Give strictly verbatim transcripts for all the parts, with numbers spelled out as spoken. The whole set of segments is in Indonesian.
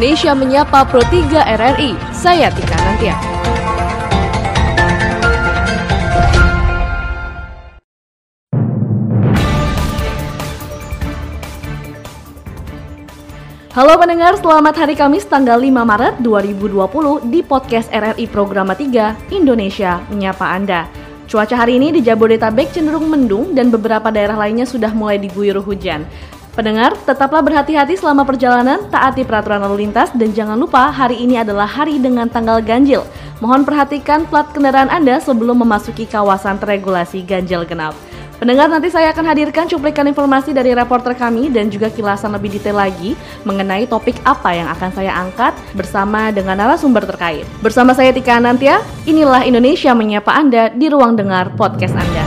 Indonesia menyapa Pro tiga R R I. Saya Tika Nantia. Halo pendengar, selamat hari Kamis tanggal lima Maret dua ribu dua puluh di podcast R R I Program tiga Indonesia Menyapa Anda. Cuaca hari ini di Jabodetabek cenderung mendung dan beberapa daerah lainnya sudah mulai diguyur hujan. Pendengar, tetaplah berhati-hati selama perjalanan, taati peraturan lalu lintas, dan jangan lupa hari ini adalah hari dengan tanggal ganjil. Mohon perhatikan plat kendaraan Anda sebelum memasuki kawasan teregulasi ganjil genap. Pendengar, nanti saya akan hadirkan cuplikan informasi dari reporter kami dan juga kilasan lebih detail lagi mengenai topik apa yang akan saya angkat bersama dengan narasumber terkait. Bersama saya Tika Nantia, inilah Indonesia menyapa Anda di ruang dengar podcast Anda.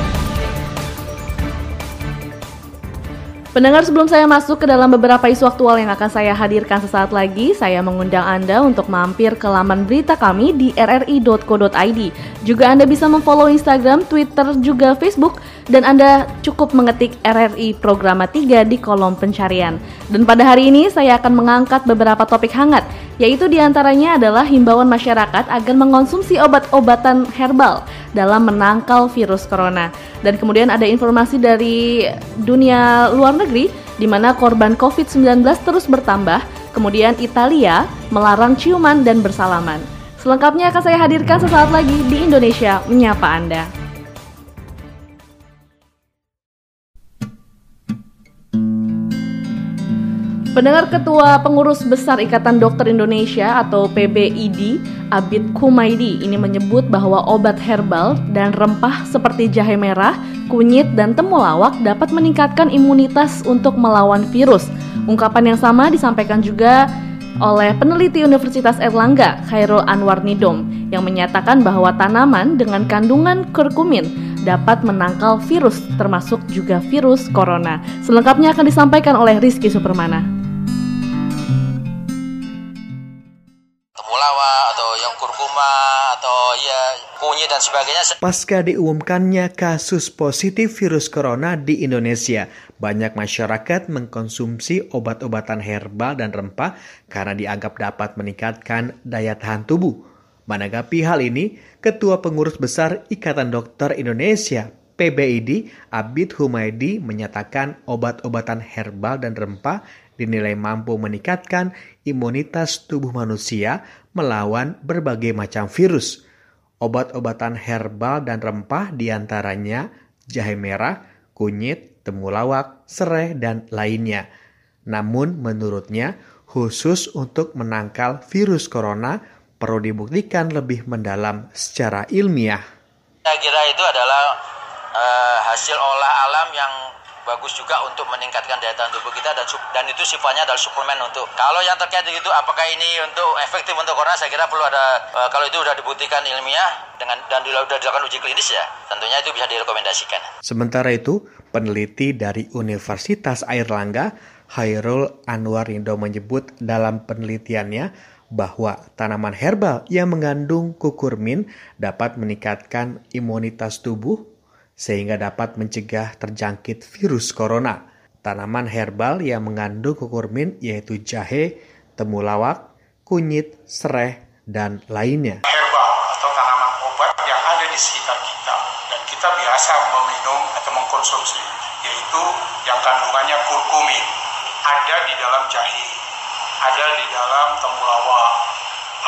Pendengar, sebelum saya masuk ke dalam beberapa isu aktual yang akan saya hadirkan sesaat lagi, saya mengundang Anda untuk mampir ke laman berita kami di r r i dot co dot i d. Juga Anda bisa memfollow Instagram, Twitter, juga Facebook. Dan Anda cukup mengetik R R I Program tiga di kolom pencarian. Dan pada hari ini saya akan mengangkat beberapa topik hangat, yaitu diantaranya adalah himbauan masyarakat agar mengonsumsi obat-obatan herbal dalam menangkal virus corona. Dan kemudian ada informasi dari dunia luar negeri, di mana korban covid sembilan belas terus bertambah. Kemudian Italia melarang ciuman dan bersalaman. Selengkapnya akan saya hadirkan sesaat lagi di Indonesia Menyapa Anda. Pendengar, Ketua Pengurus Besar Ikatan Dokter Indonesia atau P B I D, Abid Kumaidi, ini menyebut bahwa obat herbal dan rempah seperti jahe merah, kunyit, dan temulawak dapat meningkatkan imunitas untuk melawan virus. Ungkapan yang sama disampaikan juga oleh peneliti Universitas Airlangga, Khairul Anwar Nidom, yang menyatakan bahwa tanaman dengan kandungan kurkumin dapat menangkal virus, termasuk juga virus corona. Selengkapnya akan disampaikan oleh Rizky Supermana. Dan sebagainya. Pasca diumumkannya kasus positif virus corona di Indonesia, banyak masyarakat mengkonsumsi obat-obatan herbal dan rempah karena dianggap dapat meningkatkan daya tahan tubuh. Menanggapi hal ini, Ketua Pengurus Besar Ikatan Dokter Indonesia P B I D, Abid Humaydi, menyatakan obat-obatan herbal dan rempah dinilai mampu meningkatkan imunitas tubuh manusia melawan berbagai macam virus. Obat-obatan herbal dan rempah diantaranya jahe merah, kunyit, temulawak, serai, dan lainnya. Namun menurutnya, khusus untuk menangkal virus corona perlu dibuktikan lebih mendalam secara ilmiah. Saya kira itu adalah e, hasil olah alam yang bagus juga untuk meningkatkan daya tahan tubuh kita dan dan itu sifatnya adalah suplemen. Untuk kalau yang terkait itu apakah ini untuk efektif untuk corona, saya kira perlu ada e, kalau itu sudah dibuktikan ilmiah dengan dan sudah dilakukan uji klinis, ya tentunya itu bisa direkomendasikan. Sementara itu, peneliti dari Universitas Airlangga Hairul Anwar Ridho menyebut dalam penelitiannya bahwa tanaman herbal yang mengandung kurkumin dapat meningkatkan imunitas tubuh sehingga dapat mencegah terjangkit virus corona. Tanaman herbal yang mengandung kurkumin yaitu jahe, temulawak, kunyit, serai, dan lainnya. Herbal atau tanaman obat yang ada di sekitar kita dan kita biasa meminum atau mengkonsumsi, yaitu yang kandungannya kurkumin, ada di dalam jahe, ada di dalam temulawak,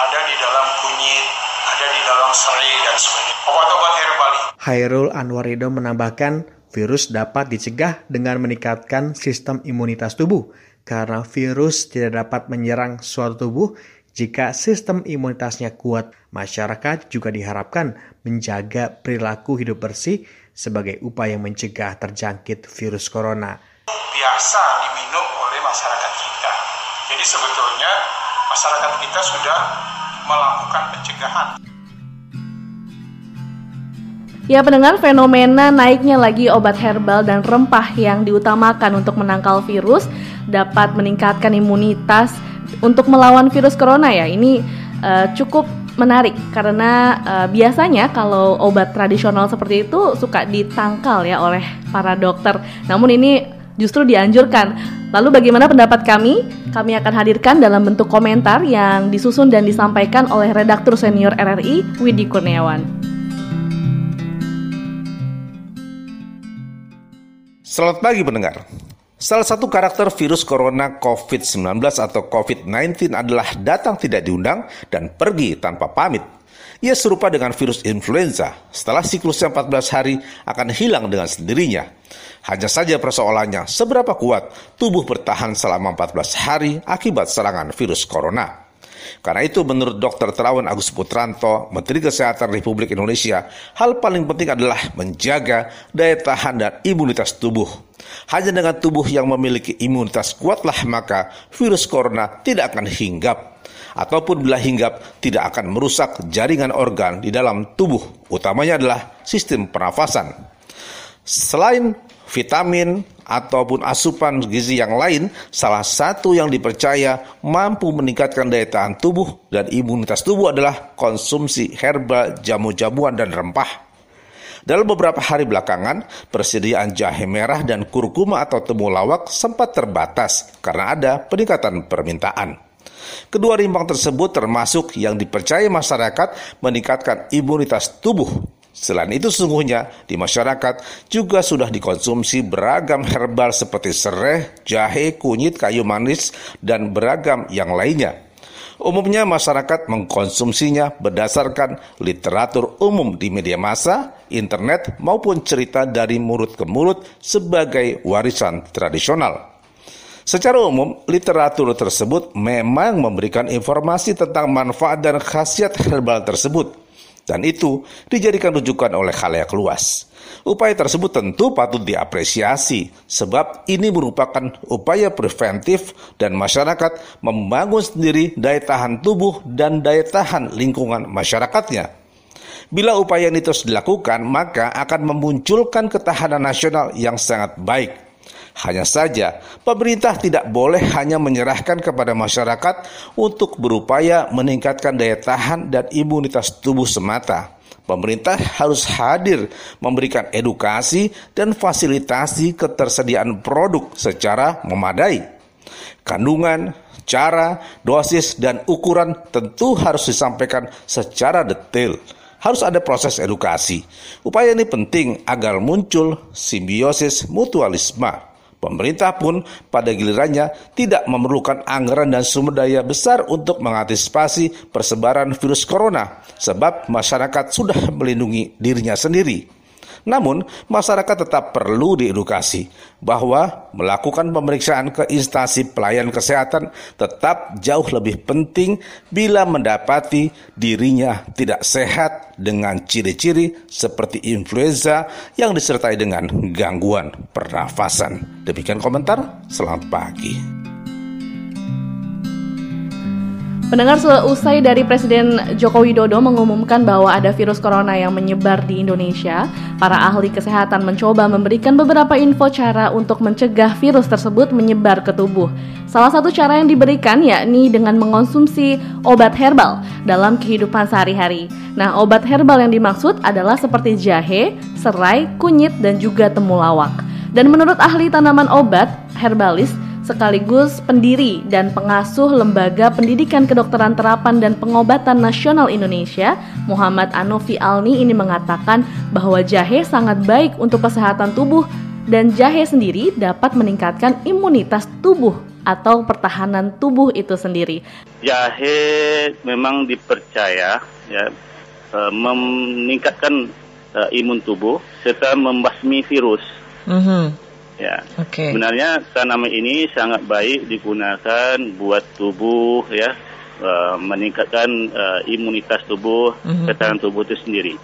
ada di dalam kunyit, ada di dalam serai, dan sebagainya. Obat-obat herbal. Khairul Anwar Ridho menambahkan virus dapat dicegah dengan meningkatkan sistem imunitas tubuh karena virus tidak dapat menyerang suatu tubuh jika sistem imunitasnya kuat. Masyarakat juga diharapkan menjaga perilaku hidup bersih sebagai upaya mencegah terjangkit virus corona. Biasa diminum oleh masyarakat kita. Jadi sebetulnya masyarakat kita sudah melakukan pencegahan. Ya pendengar, fenomena naiknya lagi obat herbal dan rempah yang diutamakan untuk menangkal virus dapat meningkatkan imunitas untuk melawan virus corona, ya. Ini uh, cukup menarik karena uh, biasanya kalau obat tradisional seperti itu suka ditangkal ya oleh para dokter. Namun ini justru dianjurkan Lalu bagaimana pendapat kami? Kami akan hadirkan dalam bentuk komentar yang disusun dan disampaikan oleh redaktur senior R R I, Widi Kurniawan. Selamat pagi pendengar. Salah satu karakter virus corona covid sembilan belas atau covid sembilan belas adalah datang tidak diundang dan pergi tanpa pamit. Ia serupa dengan virus influenza, setelah siklusnya empat belas hari akan hilang dengan sendirinya. Hanya saja persoalannya, seberapa kuat tubuh bertahan selama empat belas hari akibat serangan virus corona. Karena itu menurut dokter Terawan Agus Putranto, Menteri Kesehatan Republik Indonesia, hal paling penting adalah menjaga daya tahan dan imunitas tubuh. Hanya dengan tubuh yang memiliki imunitas kuatlah maka virus corona tidak akan hinggap. Ataupun bila hinggap tidak akan merusak jaringan organ di dalam tubuh, utamanya adalah sistem pernafasan. Selain vitamin ataupun asupan gizi yang lain, salah satu yang dipercaya mampu meningkatkan daya tahan tubuh dan imunitas tubuh adalah konsumsi herba, jamu-jamuan, dan rempah. Dalam beberapa hari belakangan, persediaan jahe merah dan kurkuma atau temulawak sempat terbatas karena ada peningkatan permintaan. Kedua rimbang tersebut termasuk yang dipercaya masyarakat meningkatkan imunitas tubuh. Selain itu, sesungguhnya di masyarakat juga sudah dikonsumsi beragam herbal seperti sereh, jahe, kunyit, kayu manis, dan beragam yang lainnya. Umumnya masyarakat mengkonsumsinya berdasarkan literatur umum di media massa, internet, maupun cerita dari mulut ke mulut sebagai warisan tradisional. Secara umum, literatur tersebut memang memberikan informasi tentang manfaat dan khasiat herbal tersebut, dan itu dijadikan rujukan oleh khalayak luas. Upaya tersebut tentu patut diapresiasi, sebab ini merupakan upaya preventif dan masyarakat membangun sendiri daya tahan tubuh dan daya tahan lingkungan masyarakatnya. Bila upaya ini terus dilakukan, maka akan memunculkan ketahanan nasional yang sangat baik. Hanya saja, pemerintah tidak boleh hanya menyerahkan kepada masyarakat untuk berupaya meningkatkan daya tahan dan imunitas tubuh semata. Pemerintah harus hadir memberikan edukasi dan fasilitasi ketersediaan produk secara memadai. Kandungan, cara, dosis, dan ukuran tentu harus disampaikan secara detail. Harus ada proses edukasi. Upaya ini penting agar muncul simbiosis mutualisme. Pemerintah pun pada gilirannya tidak memerlukan anggaran dan sumber daya besar untuk mengantisipasi persebaran virus corona, sebab masyarakat sudah melindungi dirinya sendiri. Namun, masyarakat tetap perlu diedukasi bahwa melakukan pemeriksaan ke instansi pelayanan kesehatan tetap jauh lebih penting bila mendapati dirinya tidak sehat dengan ciri-ciri seperti influenza yang disertai dengan gangguan pernafasan. Demikian komentar, selamat pagi. Pendengar, selesai dari Presiden Joko Widodo mengumumkan bahwa ada virus corona yang menyebar di Indonesia, para ahli kesehatan mencoba memberikan beberapa info cara untuk mencegah virus tersebut menyebar ke tubuh. Salah satu cara yang diberikan yakni dengan mengonsumsi obat herbal dalam kehidupan sehari-hari. Nah, obat herbal yang dimaksud adalah seperti jahe, serai, kunyit, dan juga temulawak. Dan menurut ahli tanaman obat, herbalis, sekaligus pendiri dan pengasuh Lembaga Pendidikan Kedokteran Terapan dan Pengobatan Nasional Indonesia, Muhammad Anovi Alni, ini mengatakan bahwa jahe sangat baik untuk kesehatan tubuh dan jahe sendiri dapat meningkatkan imunitas tubuh atau pertahanan tubuh itu sendiri. Jahe memang dipercaya ya, meningkatkan imun tubuh serta membasmi virus. Mm-hmm. Ya, okay. Sebenarnya tanaman ini sangat baik digunakan buat tubuh ya, uh, meningkatkan uh, imunitas tubuh, mm-hmm. ketahanan tubuh itu sendiri.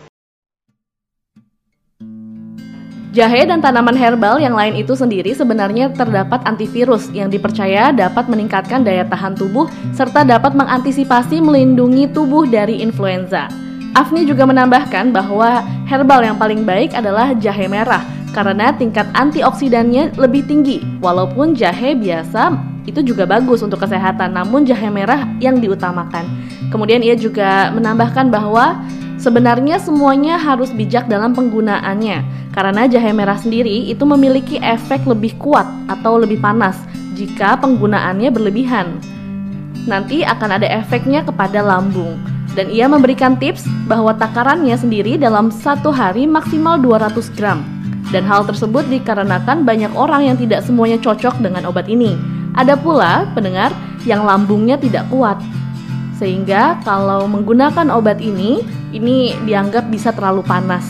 Jahe dan tanaman herbal yang lain itu sendiri sebenarnya terdapat antivirus yang dipercaya dapat meningkatkan daya tahan tubuh serta dapat mengantisipasi melindungi tubuh dari influenza. Afni juga menambahkan bahwa herbal yang paling baik adalah jahe merah karena tingkat antioksidannya lebih tinggi. Walaupun jahe biasa itu juga bagus untuk kesehatan, namun jahe merah yang diutamakan. Kemudian ia juga menambahkan bahwa sebenarnya semuanya harus bijak dalam penggunaannya, karena jahe merah sendiri itu memiliki efek lebih kuat atau lebih panas jika penggunaannya berlebihan. Nanti akan ada efeknya kepada lambung. Dan ia memberikan tips bahwa takarannya sendiri dalam satu hari maksimal dua ratus gram. Dan hal tersebut dikarenakan banyak orang yang tidak semuanya cocok dengan obat ini. Ada pula pendengar yang lambungnya tidak kuat. Sehingga kalau menggunakan obat ini, ini dianggap bisa terlalu panas.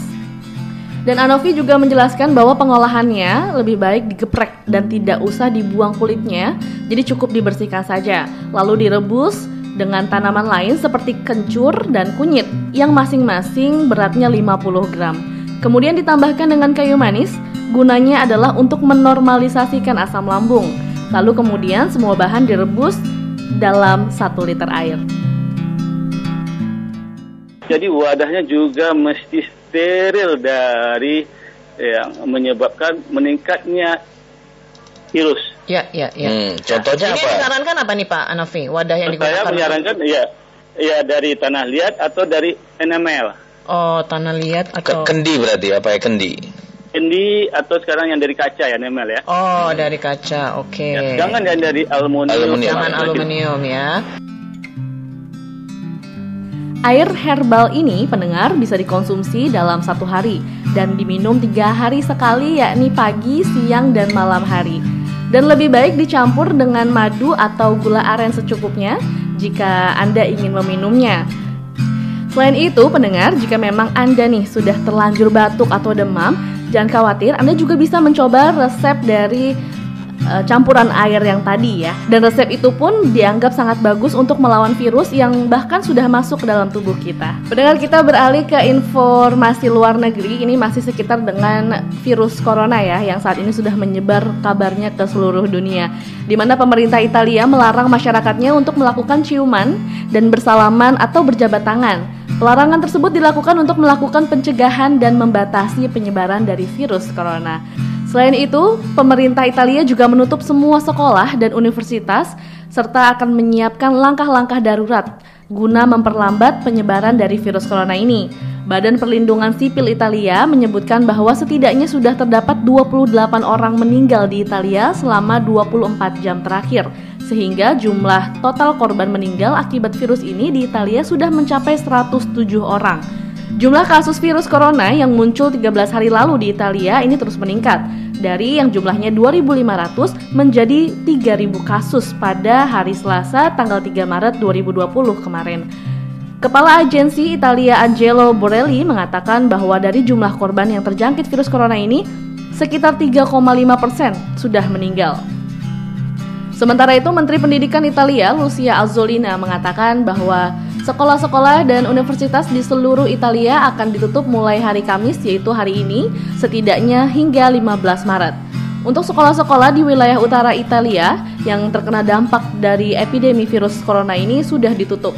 Dan Anovi juga menjelaskan bahwa pengolahannya lebih baik digeprek dan tidak usah dibuang kulitnya. Jadi cukup dibersihkan saja, lalu direbus dengan tanaman lain seperti kencur dan kunyit yang masing-masing beratnya lima puluh gram. Kemudian ditambahkan dengan kayu manis, gunanya adalah untuk menormalisasikan asam lambung. Lalu kemudian semua bahan direbus dalam satu liter air. Jadi wadahnya juga mesti steril dari yang menyebabkan meningkatnya virus. Ya, ya, ya. Hmm, contohnya nah, apa? Jadi disarankan apa nih Pak Anovi? Wadah yang digunakan? Saya menyarankan ya, ya dari tanah liat atau dari N M L. Oh, tanah liat atau kendi berarti apa ya kendi? Kendi atau sekarang yang dari kaca ya N M L ya. Oh, hmm. dari kaca, oke. Okay. Ya, jangan yang dari aluminium. aluminium. Jangan aluminium ya. Air herbal ini, pendengar, bisa dikonsumsi dalam satu hari dan diminum tiga hari sekali, yakni pagi, siang, dan malam hari. Dan lebih baik dicampur dengan madu atau gula aren secukupnya jika Anda ingin meminumnya. Selain itu, pendengar, jika memang Anda nih sudah terlanjur batuk atau demam, jangan khawatir, Anda juga bisa mencoba resep dari campuran air yang tadi ya. Dan resep itu pun dianggap sangat bagus untuk melawan virus yang bahkan sudah masuk ke dalam tubuh kita. Pendengar, kita beralih ke informasi luar negeri. Ini masih sekitar dengan virus corona ya, yang saat ini sudah menyebar kabarnya ke seluruh dunia, di mana pemerintah Italia melarang masyarakatnya untuk melakukan ciuman dan bersalaman atau berjabat tangan. Pelarangan tersebut dilakukan untuk melakukan pencegahan dan membatasi penyebaran dari virus corona. Selain itu, pemerintah Italia juga menutup semua sekolah dan universitas serta akan menyiapkan langkah-langkah darurat guna memperlambat penyebaran dari virus corona ini. Badan Perlindungan Sipil Italia menyebutkan bahwa setidaknya sudah terdapat dua puluh delapan orang meninggal di Italia selama dua puluh empat jam terakhir, sehingga jumlah total korban meninggal akibat virus ini di Italia sudah mencapai seratus tujuh orang. Jumlah kasus virus corona yang muncul tiga belas hari lalu di Italia ini terus meningkat, dari yang jumlahnya dua ribu lima ratus menjadi tiga ribu kasus pada hari Selasa tanggal tiga Maret dua ribu dua puluh kemarin. Kepala Agensi Italia Angelo Borelli mengatakan bahwa dari jumlah korban yang terjangkit virus corona ini, sekitar tiga koma lima persen sudah meninggal. Sementara itu, Menteri Pendidikan Italia Lucia Azulina mengatakan bahwa sekolah-sekolah dan universitas di seluruh Italia akan ditutup mulai hari Kamis, yaitu hari ini, setidaknya hingga lima belas Maret. Untuk sekolah-sekolah di wilayah utara Italia yang terkena dampak dari epidemi virus corona ini sudah ditutup.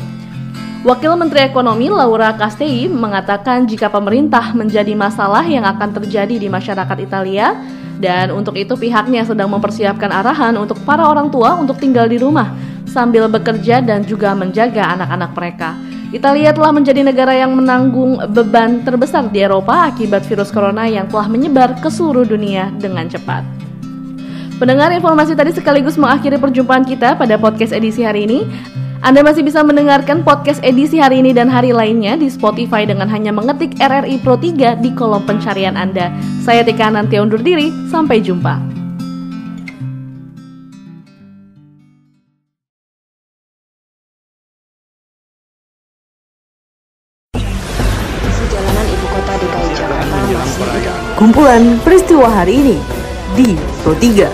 Wakil Menteri Ekonomi Laura Castelli mengatakan jika pemerintah menjadi masalah yang akan terjadi di masyarakat Italia, dan untuk itu pihaknya sedang mempersiapkan arahan untuk para orang tua untuk tinggal di rumah sambil bekerja dan juga menjaga anak-anak mereka. Italia telah menjadi negara yang menanggung beban terbesar di Eropa akibat virus corona yang telah menyebar ke seluruh dunia dengan cepat. Pendengar, informasi tadi sekaligus mengakhiri perjumpaan kita pada podcast edisi hari ini. Anda masih bisa mendengarkan podcast edisi hari ini dan hari lainnya di Spotify dengan hanya mengetik R R I Pro tiga di kolom pencarian Anda. Saya Tika Nantia undur diri, sampai jumpa. Kumpulan peristiwa hari ini di Pro tiga.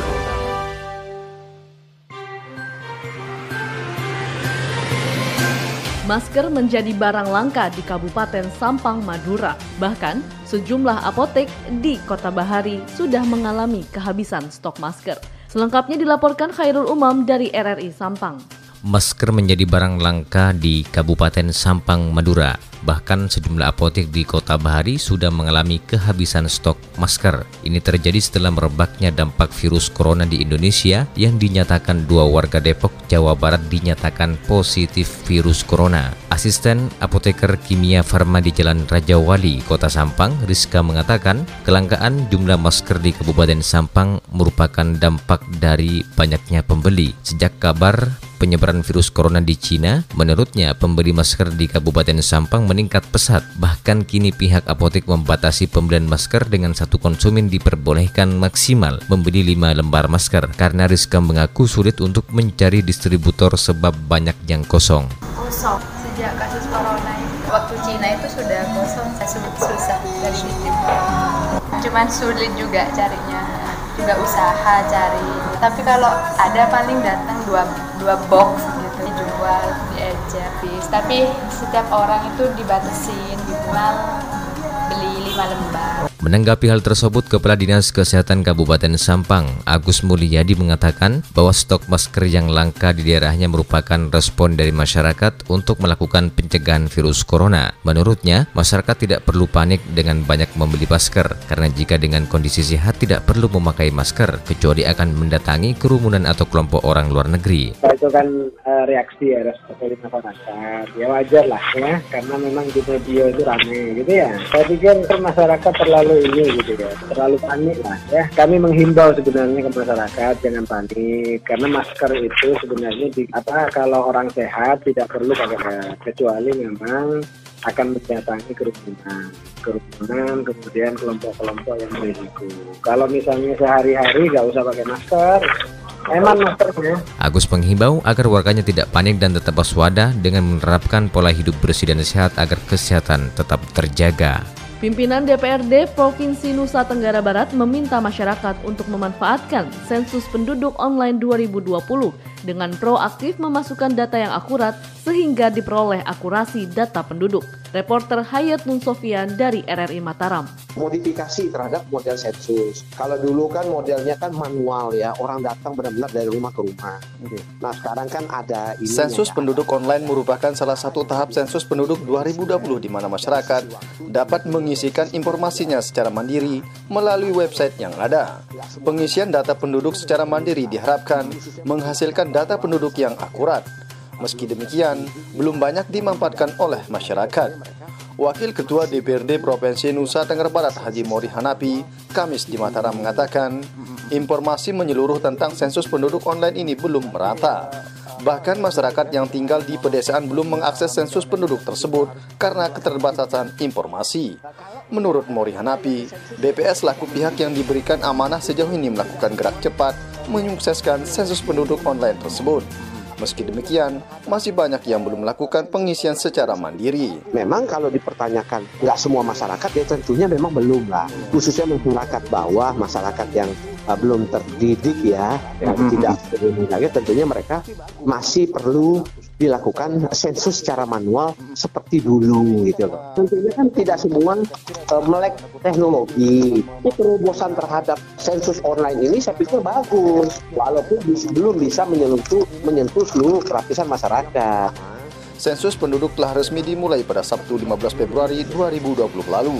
Masker menjadi barang langka di Kabupaten Sampang, Madura. Bahkan, sejumlah apotek di Kota Bahari sudah mengalami kehabisan stok masker. Selengkapnya dilaporkan Khairul Umam dari R R I Sampang. Masker menjadi barang langka di Kabupaten Sampang, Madura. Bahkan sejumlah apotek di Kota Bahari sudah mengalami kehabisan stok masker. Ini terjadi setelah merebaknya dampak virus corona di Indonesia yang dinyatakan dua warga Depok, Jawa Barat dinyatakan positif virus corona. Asisten apoteker Kimia Farma di Jalan Raja Wali, Kota Sampang, Rizka mengatakan kelangkaan jumlah masker di Kabupaten Sampang merupakan dampak dari banyaknya pembeli. Sejak kabar penyebaran virus corona di Cina, menurutnya pembeli masker di Kabupaten Sampang meningkat pesat. Bahkan kini pihak apotek membatasi pembelian masker dengan satu konsumen diperbolehkan maksimal membeli lima lembar masker. Karena Rizka mengaku sulit untuk mencari distributor sebab banyak yang kosong. Kosong sejak kasus corona itu, waktu Cina itu sudah kosong, susah dari distributor. Cuman sulit juga carinya. Juga usaha cari, tapi kalau ada paling datang dua, dua box gitu dijual di habis, tapi setiap orang itu dibatasin dijual beli lima lembar. Menanggapi hal tersebut, Kepala Dinas Kesehatan Kabupaten Sampang, Agus Mulyadi mengatakan bahwa stok masker yang langka di daerahnya merupakan respon dari masyarakat untuk melakukan pencegahan virus corona. Menurutnya, masyarakat tidak perlu panik dengan banyak membeli masker, karena jika dengan kondisi sehat tidak perlu memakai masker, kecuali akan mendatangi kerumunan atau kelompok orang luar negeri. Itu kan uh, reaksi ya, respon masyarakat. Ya wajar lah ya, karena memang di media itu ramai gitu ya. Saya pikir masyarakat terlalu ini gitu ya, terlalu panik lah ya. Kami menghimbau sebenarnya ke masyarakat jangan panik, karena masker itu sebenarnya di, apa kalau orang sehat tidak perlu pakai, kecuali memang akan mendatangi kerumunan, kerumunan kemudian kelompok-kelompok yang berisiko. Kalau misalnya sehari-hari nggak usah pakai masker. Agus menghimbau agar warganya tidak panik dan tetap waspada dengan menerapkan pola hidup bersih dan sehat agar kesehatan tetap terjaga. Pimpinan D P R D Provinsi Nusa Tenggara Barat meminta masyarakat untuk memanfaatkan sensus penduduk online dua ribu dua puluh dengan proaktif memasukkan data yang akurat sehingga diperoleh akurasi data penduduk. Reporter Hayat Nung Sofian dari R R I Mataram. Modifikasi terhadap model sensus. Kalau dulu kan modelnya kan manual ya, orang datang benar-benar dari rumah ke rumah. Nah sekarang kan ada ini. Sensus penduduk online merupakan salah satu tahap sensus penduduk dua ribu dua puluh di mana masyarakat dapat mengisikan informasinya secara mandiri melalui website yang ada. Pengisian data penduduk secara mandiri diharapkan menghasilkan data penduduk yang akurat. Meski demikian, belum banyak dimanfaatkan oleh masyarakat. Wakil Ketua D P R D Provinsi Nusa Tenggara Barat Haji Mori Hanafi, Kamis di Mataram mengatakan, informasi menyeluruh tentang sensus penduduk online ini belum merata. Bahkan masyarakat yang tinggal di pedesaan belum mengakses sensus penduduk tersebut karena keterbatasan informasi. Menurut Mori Hanafi, B P S laku pihak yang diberikan amanah sejauh ini melakukan gerak cepat menyukseskan sensus penduduk online tersebut. Meski demikian, masih banyak yang belum melakukan pengisian secara mandiri. Memang kalau dipertanyakan, nggak semua masyarakat ya tentunya memang belum lah. Khususnya masyarakat bawah, masyarakat yang uh, belum terdidik ya, yang tidak terdidik, tentunya mereka masih perlu dilakukan sensus secara manual seperti dulu gitu loh. Tentunya kan tidak semua uh, melek teknologi. Ini terobosan terhadap sensus online ini saya pikir bagus, walaupun belum bisa menyentuh menyentuh seluruh lapisan masyarakat. Sensus penduduk telah resmi dimulai pada Sabtu lima belas Februari dua ribu dua puluh lalu.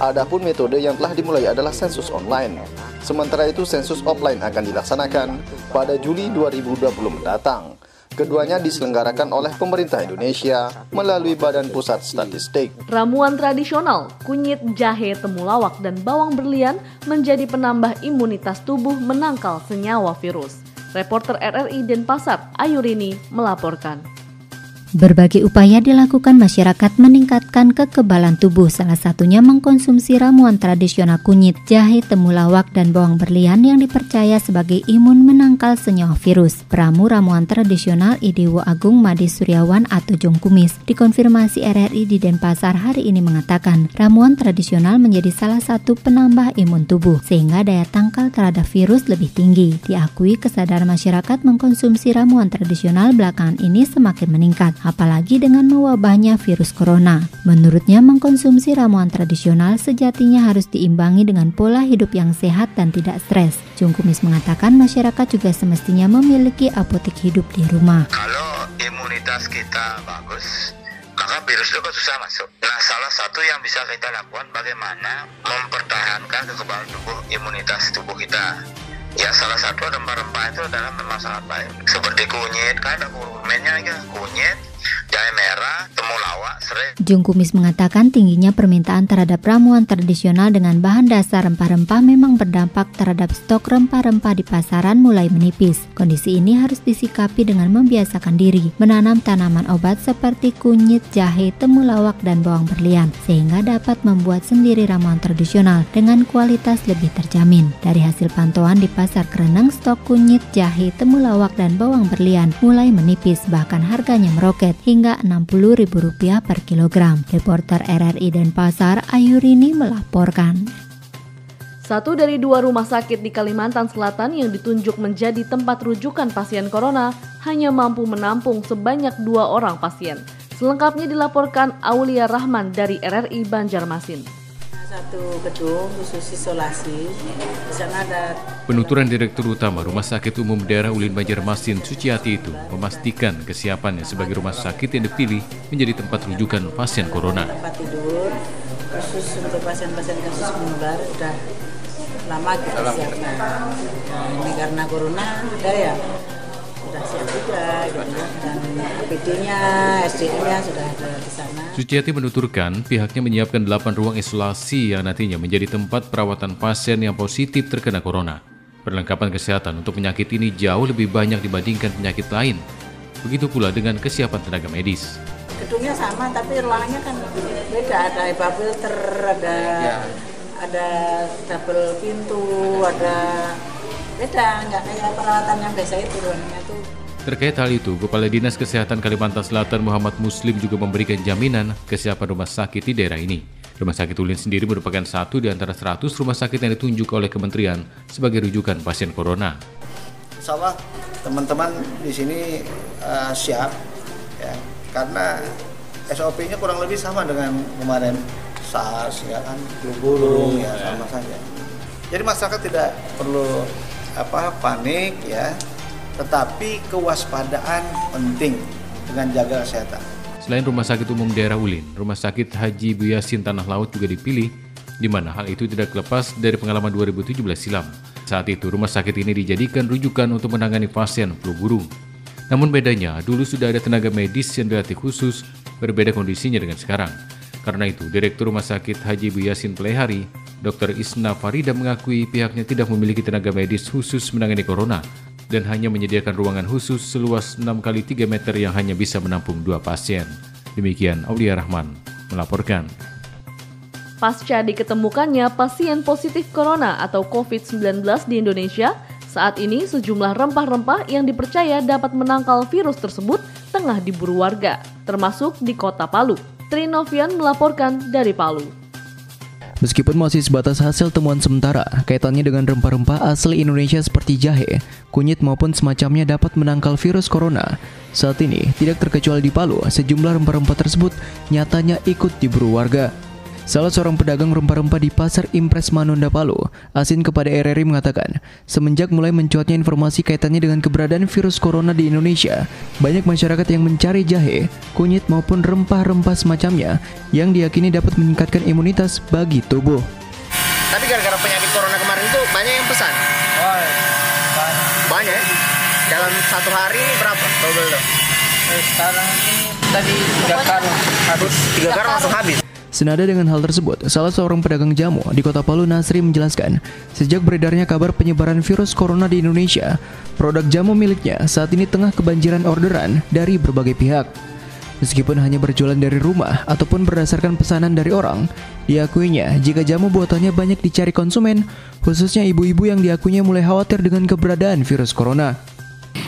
Adapun metode yang telah dimulai adalah sensus online. Sementara itu sensus offline akan dilaksanakan pada Juli dua ribu dua puluh mendatang. Keduanya diselenggarakan oleh pemerintah Indonesia melalui Badan Pusat Statistik. Ramuan tradisional, kunyit, jahe, temulawak, dan bawang berlian menjadi penambah imunitas tubuh menangkal senyawa virus. Reporter R R I Denpasar, Ayurini, melaporkan. Berbagai upaya dilakukan masyarakat meningkatkan kekebalan tubuh, salah satunya mengkonsumsi ramuan tradisional kunyit, jahe, temulawak, dan bawang berlian yang dipercaya sebagai imun menangkal senyawa virus. Peramu ramuan tradisional Idewo Agung Madi Suryawan atau Jongkumis dikonfirmasi R R I di Denpasar hari ini mengatakan ramuan tradisional menjadi salah satu penambah imun tubuh sehingga daya tangkal terhadap virus lebih tinggi. Diakui kesadaran masyarakat mengkonsumsi ramuan tradisional belakangan ini semakin meningkat, apalagi dengan mewabahnya virus corona. Menurutnya, mengkonsumsi ramuan tradisional sejatinya harus diimbangi dengan pola hidup yang sehat dan tidak stres. Jongkumis mengatakan masyarakat juga semestinya memiliki apotek hidup di rumah. Halo. imunitas kita bagus, maka virus itu kan susah masuk. Nah, salah satu yang bisa kita lakukan bagaimana mempertahankan kekebalan tubuh, imunitas tubuh kita. Ya, salah satu rempah-rempah itu adalah memang sangat baik. Seperti kunyit, kan ada kurumennya ya, kunyit, jahe merah, temulawak, serai. Jongkumis mengatakan tingginya permintaan terhadap ramuan tradisional dengan bahan dasar rempah-rempah memang berdampak terhadap stok rempah-rempah di pasaran mulai menipis. Kondisi ini harus disikapi dengan membiasakan diri, menanam tanaman obat seperti kunyit, jahe, temulawak, dan bawang berlian, sehingga dapat membuat sendiri ramuan tradisional dengan kualitas lebih terjamin. Dari hasil pantauan di Pasar Kereneng, stok kunyit, jahe, temulawak, dan bawang berlian mulai menipis, bahkan harganya meroket hingga enam puluh ribu rupiah per kilogram. Reporter R R I Denpasar, Ayurini melaporkan. Satu dari dua rumah sakit di Kalimantan Selatan yang ditunjuk menjadi tempat rujukan pasien corona hanya mampu menampung sebanyak dua orang pasien. Selengkapnya dilaporkan Aulia Rahman dari R R I Banjarmasin. Satu gedung khusus isolasi, di sana ada... Penuturan Direktur Utama Rumah Sakit Umum Daerah Ulin Banjarmasin, Suciati itu memastikan kesiapannya sebagai rumah sakit yang dipilih menjadi tempat rujukan pasien corona. Tempat tidur khusus untuk pasien-pasien kasus menular sudah lama kita siapkan. Nah, ini karena corona ada ya, sudah siap juga, dan A P D-nya, S D M-nya sudah ada di sana. Suciati menuturkan pihaknya menyiapkan delapan ruang isolasi yang nantinya menjadi tempat perawatan pasien yang positif terkena corona. Perlengkapan kesehatan untuk penyakit ini jauh lebih banyak dibandingkan penyakit lain. Begitu pula dengan kesiapan tenaga medis. Gedungnya sama, tapi ruangannya kan beda, ada HEPA filter, ada, ya. ada double pintu, ada... Beda, nggak kayak perawatan yang biasa itu ruangnya tuh. Terkait hal itu, Kepala Dinas Kesehatan Kalimantan Selatan Muhammad Muslim juga memberikan jaminan kesiapan rumah sakit di daerah ini. Rumah sakit Ulin sendiri merupakan satu di antara seratus rumah sakit yang ditunjuk oleh kementerian sebagai rujukan pasien corona. Insya Allah teman-teman di sini uh, siap, ya, karena S O P-nya kurang lebih sama dengan kemarin SARS, ya kan, flu burung, ya sama saja. Jadi masyarakat tidak perlu apa panik ya, tetapi kewaspadaan penting dengan jaga kesehatan. Selain Rumah Sakit Umum Daerah Ulin, Rumah Sakit Haji Bu Yasin Tanah Laut juga dipilih, di mana hal itu tidak lepas dari pengalaman dua ribu tujuh belas silam. Saat itu rumah sakit ini dijadikan rujukan untuk menangani pasien flu burung. Namun bedanya, dulu sudah ada tenaga medis yang dilatih khusus, berbeda kondisinya dengan sekarang. Karena itu, Direktur Rumah Sakit Haji Bu Yasin Pelehari, Dokter Isna Farida mengakui pihaknya tidak memiliki tenaga medis khusus menangani corona dan hanya menyediakan ruangan khusus seluas enam kali tiga meter yang hanya bisa menampung dua pasien. Demikian Aulia Rahman melaporkan. Pasca diketemukannya pasien positif corona atau covid sembilan belas di Indonesia, saat ini sejumlah rempah-rempah yang dipercaya dapat menangkal virus tersebut tengah diburu warga, termasuk di kota Palu. Trinovian melaporkan dari Palu. Meskipun masih sebatas hasil temuan sementara, kaitannya dengan rempah-rempah asli Indonesia seperti jahe, kunyit maupun semacamnya dapat menangkal virus corona. Saat ini, tidak terkecuali di Palu, sejumlah rempah-rempah tersebut nyatanya ikut diburu warga. Salah seorang pedagang rempah-rempah di Pasar Impres Manunda Palu, Asin kepada R R I mengatakan, semenjak mulai mencuatnya informasi kaitannya dengan keberadaan virus corona di Indonesia, banyak masyarakat yang mencari jahe, kunyit maupun rempah-rempah semacamnya yang diyakini dapat meningkatkan imunitas bagi tubuh. Tapi gara-gara penyakit corona kemarin itu banyak yang pesan. Oh, banyak. Dalam satu hari ini berapa? Double loh. Sekarang ini tadi tiga karung habis. Tiga karung langsung habis. Senada dengan hal tersebut, salah seorang pedagang jamu di kota Palu, Nasri, menjelaskan, sejak beredarnya kabar penyebaran virus corona di Indonesia, produk jamu miliknya saat ini tengah kebanjiran orderan dari berbagai pihak. Meskipun hanya berjualan dari rumah ataupun berdasarkan pesanan dari orang, diakuinya jika jamu buatannya banyak dicari konsumen, khususnya ibu-ibu yang diakuinya mulai khawatir dengan keberadaan virus corona.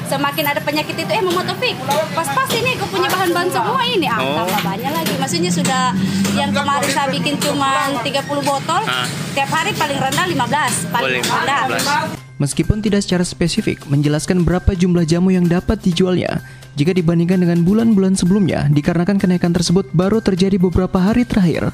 Semakin ada penyakit itu, eh Mama Taufik, pas-pas ini aku punya bahan-bahan semua ini, ah, oh. tambah banyak lagi. Maksudnya sudah yang kemarin saya bikin cuma tiga puluh botol, ah. tiap hari paling rendah lima belas, paling rendah. Meskipun tidak secara spesifik menjelaskan berapa jumlah jamu yang dapat dijualnya, jika dibandingkan dengan bulan-bulan sebelumnya, dikarenakan kenaikan tersebut baru terjadi beberapa hari terakhir.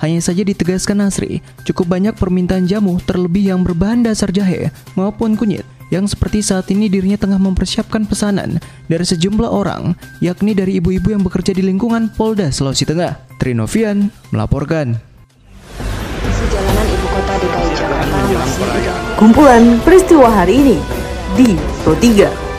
Hanya saja ditegaskan Nasri, cukup banyak permintaan jamu terlebih yang berbahan dasar jahe maupun kunyit yang seperti saat ini dirinya tengah mempersiapkan pesanan dari sejumlah orang, yakni dari ibu-ibu yang bekerja di lingkungan Polda Sulawesi Tengah. Trinovian melaporkan. Jalanan ibu kota D K I Jakarta. Kumpulan peristiwa hari ini di Pro tiga.